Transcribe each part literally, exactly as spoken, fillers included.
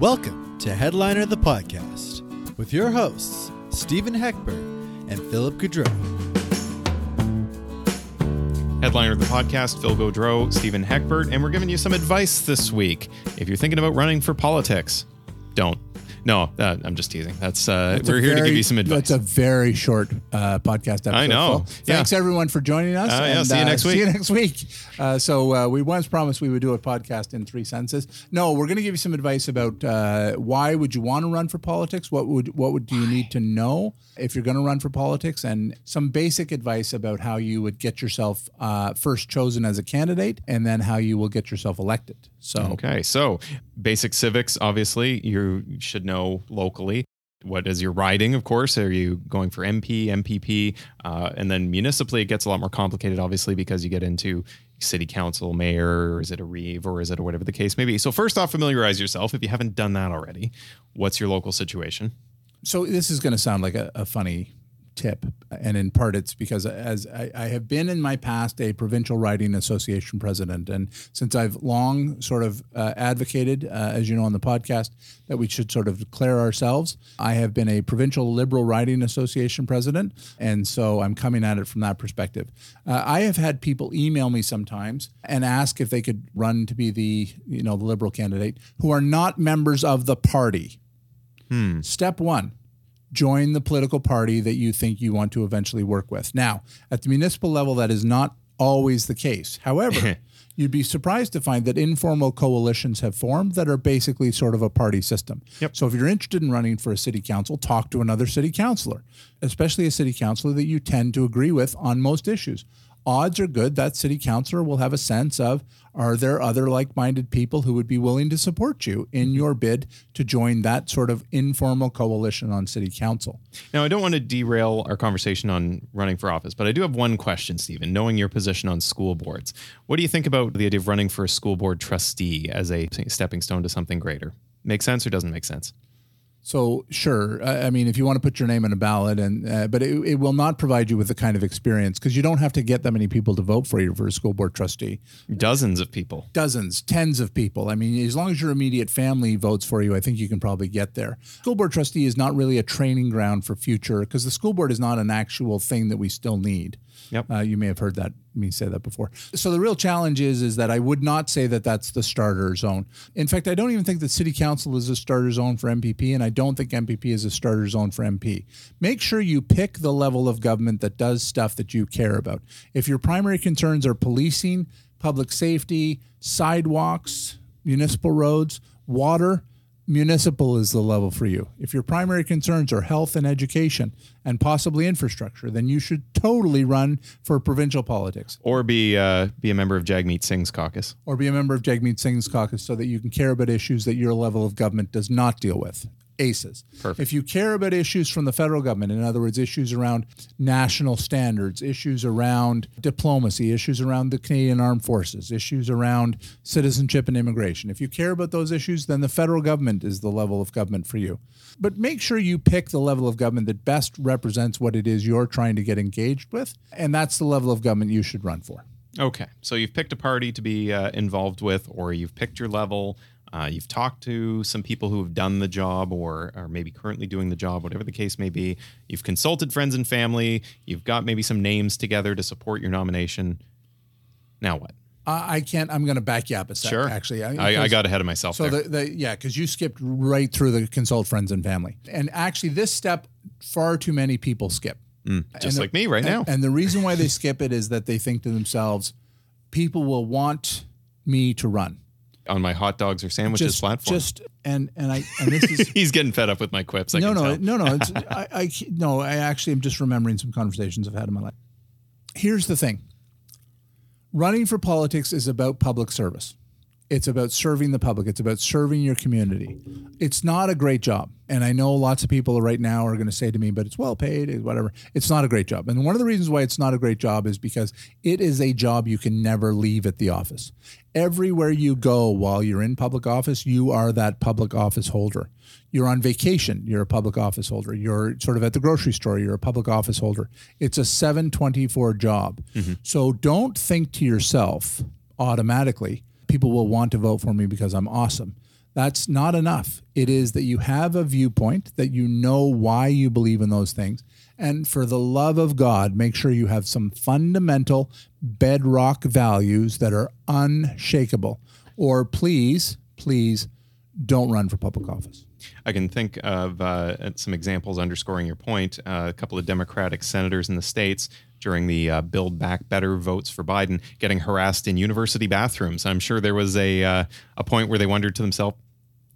Welcome to Headliner the Podcast with your hosts, Stephen Heckbert and Philip Goudreau. Headliner the Podcast, Phil Goudreau, Stephen Heckbert, and we're giving you some advice this week. If you're thinking about running for politics, don't. No, uh, I'm just teasing. That's, uh, that's we're here very, to give you some advice. That's a very short uh, podcast episode. I know. So thanks, yeah. everyone, for joining us. Uh, and, yeah, see you uh, next week. See you next week. Uh, so uh, we once promised we would do a podcast in three sentences. No, we're going to give you some advice about uh, why would you want to run for politics? What would what would do you need to know if you're going to run for politics? And some basic advice about how you would get yourself uh, first chosen as a candidate and then how you will get yourself elected. So Okay, so basic civics, obviously, you should know. Locally, what is your riding? Of course, are you going for M P, M P P, uh, and then municipally it gets a lot more complicated, obviously, because you get into city council, mayor, or is it a reeve, or is it a whatever the case may be. So first off, familiarize yourself if you haven't done that already. What's your local situation? So this is going to sound like a, a funny tip, and in part it's because as I, I have been in my past a provincial riding association president, and since I've long sort of uh, advocated, uh, as you know on the podcast, that we should sort of declare ourselves, I have been a provincial liberal riding association president, and so I'm coming at it from that perspective. Uh, I have had people email me sometimes and ask if they could run to be the you know the liberal candidate who are not members of the party. Hmm. Step one. Join the political party that you think you want to eventually work with. Now, at the municipal level, that is not always the case. However, you'd be surprised to find that informal coalitions have formed that are basically sort of a party system. Yep. So if you're interested in running for a city council, talk to another city councilor, especially a city councilor that you tend to agree with on most issues. Odds are good that city councilor will have a sense of, are there other like-minded people who would be willing to support you in your bid to join that sort of informal coalition on city council? Now, I don't want to derail our conversation on running for office, but I do have one question, Stephen, knowing your position on school boards. What do you think about the idea of running for a school board trustee as a stepping stone to something greater? Make sense or doesn't make sense? So sure, I mean, if you want to put your name in a ballot, and uh, but it, it will not provide you with the kind of experience because you don't have to get that many people to vote for you for a school board trustee. Dozens of people. Dozens, tens of people. I mean, as long as your immediate family votes for you, I think you can probably get there. School board trustee is not really a training ground for future because the school board is not an actual thing that we still need. Yep. Uh, you may have heard that me say that before. So the real challenge is, is that I would not say that that's the starter zone. In fact, I don't even think that city council is a starter zone for M P P, and I don't think M P P is a starter zone for M P. Make sure you pick the level of government that does stuff that you care about. If your primary concerns are policing, public safety, sidewalks, municipal roads, water, municipal is the level for you. If your primary concerns are health and education and possibly infrastructure, then you should totally run for provincial politics. Or be uh, be a member of Jagmeet Singh's caucus. Or be a member of Jagmeet Singh's caucus so that you can care about issues that your level of government does not deal with. A C Es. Perfect. If you care about issues from the federal government, in other words, issues around national standards, issues around diplomacy, issues around the Canadian Armed Forces, issues around citizenship and immigration. If you care about those issues, then the federal government is the level of government for you. But make sure you pick the level of government that best represents what it is you're trying to get engaged with, and that's the level of government you should run for. Okay. So you've picked a party to be uh, involved with, or you've picked your level. Uh, you've talked to some people who have done the job or are maybe currently doing the job, whatever the case may be. You've consulted friends and family. You've got maybe some names together to support your nomination. Now what? I can't. I'm going to back you up a sec. Sure. Actually, I, I got ahead of myself. So there. The, the, yeah, because you skipped right through the consult friends and family. And actually, this step far too many people skip. Mm, just the, like me right and, now. And the reason why they skip it is that they think to themselves, people will want me to run. On my hot dogs or sandwiches just, platform. Just and and I and this is he's getgetting fed up with my quips. I no, can no, tell. no, no, it's, I, I no. I actually am just remembering some conversations I've had in my life. Here's the thing: running for politics is about public service. It's about serving the public. It's about serving your community. It's not a great job. And I know lots of people right now are going to say to me, but it's well paid, it's whatever. It's not a great job. And one of the reasons why it's not a great job is because it is a job you can never leave at the office. Everywhere you go while you're in public office, you are that public office holder. You're on vacation, you're a public office holder. You're sort of at the grocery store, you're a public office holder. It's a seven twenty-four job. Mm-hmm. So don't think to yourself automatically, people will want to vote for me because I'm awesome. That's not enough. It is that you have a viewpoint, that you know why you believe in those things. And for the love of God, make sure you have some fundamental bedrock values that are unshakable. Or please, please don't run for public office. I can think of uh, some examples underscoring your point. Uh, a couple of Democratic senators in the states during the uh, Build Back Better votes for Biden getting harassed in university bathrooms. I'm sure there was a uh, a point where they wondered to themselves,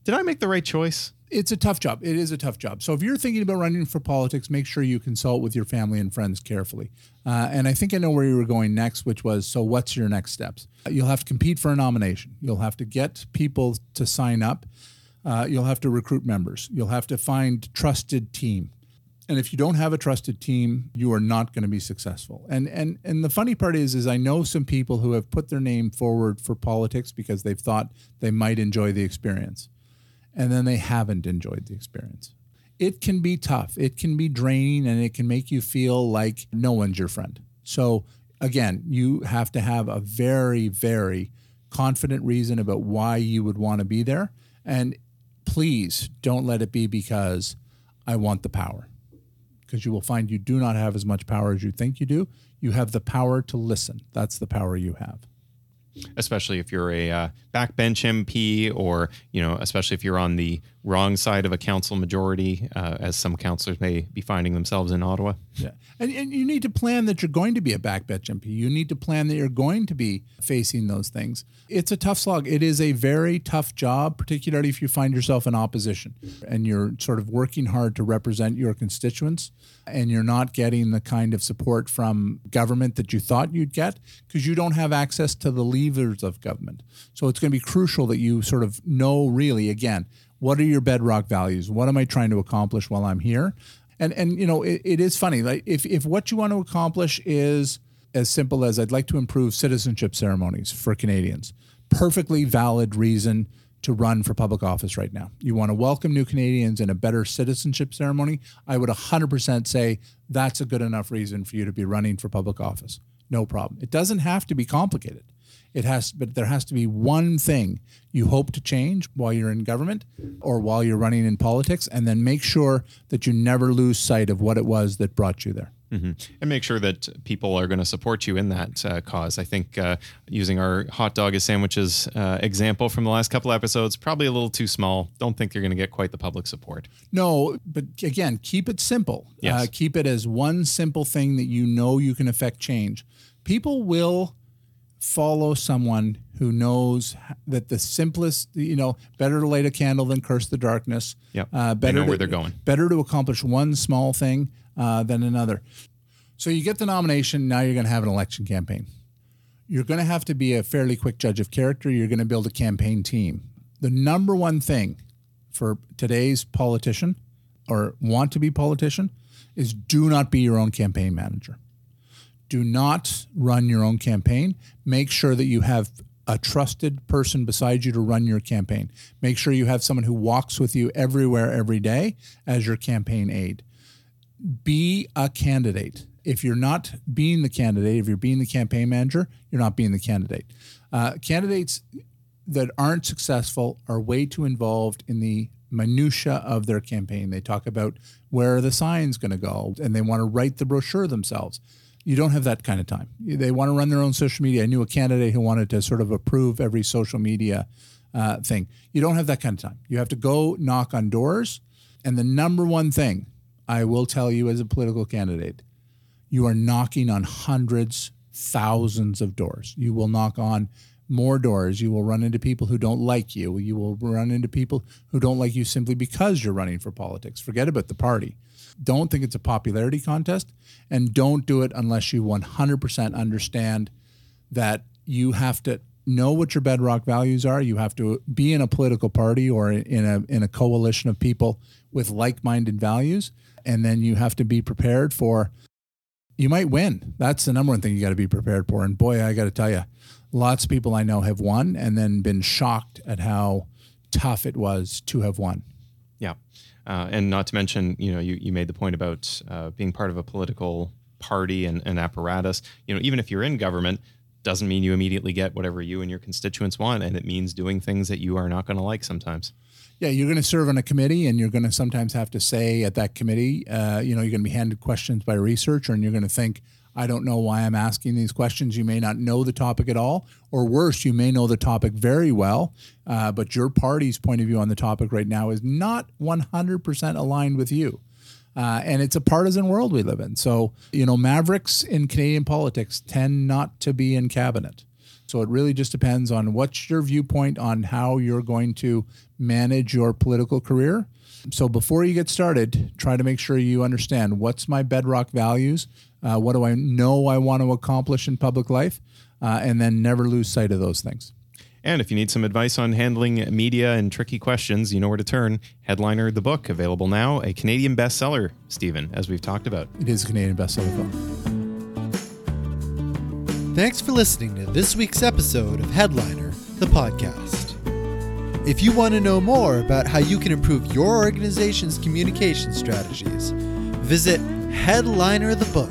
did I make the right choice? It's a tough job. It is a tough job. So if you're thinking about running for politics, make sure you consult with your family and friends carefully. Uh, and I think I know where you were going next, which was, so what's your next steps? You'll have to compete for a nomination. You'll have to get people to sign up. Uh, you'll have to recruit members. You'll have to find a trusted team. And if you don't have a trusted team, you are not going to be successful. And and and the funny part is, is I know some people who have put their name forward for politics because they've thought they might enjoy the experience. And then they haven't enjoyed the experience. It can be tough. It can be draining, and it can make you feel like no one's your friend. So again, you have to have a very, very confident reason about why you would want to be there. And please don't let it be because I want the power, because you will find you do not have as much power as you think you do. You have the power to listen. That's the power you have. Especially if you're a uh, backbench M P, or, you know, especially if you're on the wrong side of a council majority, uh, as some councillors may be finding themselves in Ottawa. Yeah. And, and you need to plan that you're going to be a backbench M P. You need to plan that you're going to be facing those things. It's a tough slog. It is a very tough job, particularly if you find yourself in opposition and you're sort of working hard to represent your constituents and you're not getting the kind of support from government that you thought you'd get because you don't have access to the levers of government. So it's going to be crucial that you sort of know really, again, what are your bedrock values? What am I trying to accomplish while I'm here? And, and you know, it, it is funny. Like if, if what you want to accomplish is as simple as I'd like to improve citizenship ceremonies for Canadians, perfectly valid reason to run for public office right now. You want to welcome new Canadians in a better citizenship ceremony. I would one hundred percent say that's a good enough reason for you to be running for public office. No problem. It doesn't have to be complicated. It has, but there has to be one thing you hope to change while you're in government or while you're running in politics, and then make sure that you never lose sight of what it was that brought you there. Mm-hmm. And make sure that people are going to support you in that uh, cause. I think uh, using our hot dog as sandwiches uh, example from the last couple episodes, probably a little too small. Don't think you're going to get quite the public support. No, but again, keep it simple. Yes. Uh, keep it as one simple thing that you know you can affect change. People will follow someone who knows that the simplest, you know, better to light a candle than curse the darkness. Yep. Uh, better they know where to, they're going. Better to accomplish one small thing uh, than another. So you get the nomination. Now you're going to have an election campaign. You're going to have to be a fairly quick judge of character. You're going to build a campaign team. The number one thing for today's politician or want to be politician is do not be your own campaign manager. Do not run your own campaign. Make sure that you have a trusted person beside you to run your campaign. Make sure you have someone who walks with you everywhere, every day as your campaign aide. Be a candidate. If you're not being the candidate, if you're being the campaign manager, you're not being the candidate. Uh, candidates that aren't successful are way too involved in the minutia of their campaign. They talk about where are the signs going to go, and they want to write the brochure themselves. You don't have that kind of time. They want to run their own social media. I knew a candidate who wanted to sort of approve every social media uh, thing. You don't have that kind of time. You have to go knock on doors. And the number one thing I will tell you as a political candidate, you are knocking on hundreds, thousands of doors. You will knock on more doors. You will run into people who don't like you. You will run into people who don't like you simply because you're running for politics. Forget about the party. Don't think it's a popularity contest, and don't do it unless you one hundred percent understand that you have to know what your bedrock values are. You have to be in a political party or in a in a coalition of people with like-minded values, and then you have to be prepared for, you might win. That's the number one thing you got to be prepared for. And boy, I got to tell you, lots of people I know have won and then been shocked at how tough it was to have won. Yeah. Uh, and not to mention, you know, you, you made the point about uh, being part of a political party and an apparatus. You know, even if you're in government, doesn't mean you immediately get whatever you and your constituents want. And it means doing things that you are not going to like sometimes. Yeah, you're going to serve on a committee, and you're going to sometimes have to say at that committee, uh, you know, you're going to be handed questions by a researcher, and you're going to think, I don't know why I'm asking these questions. You may not know the topic at all, or worse, you may know the topic very well, uh, but your party's point of view on the topic right now is not one hundred percent aligned with you. Uh, and it's a partisan world we live in. So, you know, mavericks in Canadian politics tend not to be in cabinet. So it really just depends on what's your viewpoint on how you're going to manage your political career. So before you get started, try to make sure you understand, what's my bedrock values? Uh, what do I know I want to accomplish in public life? Uh, and then never lose sight of those things. And if you need some advice on handling media and tricky questions, you know where to turn. Headliner, the book, available now, a Canadian bestseller, Stephen, as we've talked about. It is a Canadian bestseller book. Thanks for listening to this week's episode of Headliner, the podcast. If you want to know more about how you can improve your organization's communication strategies, visit headliner the book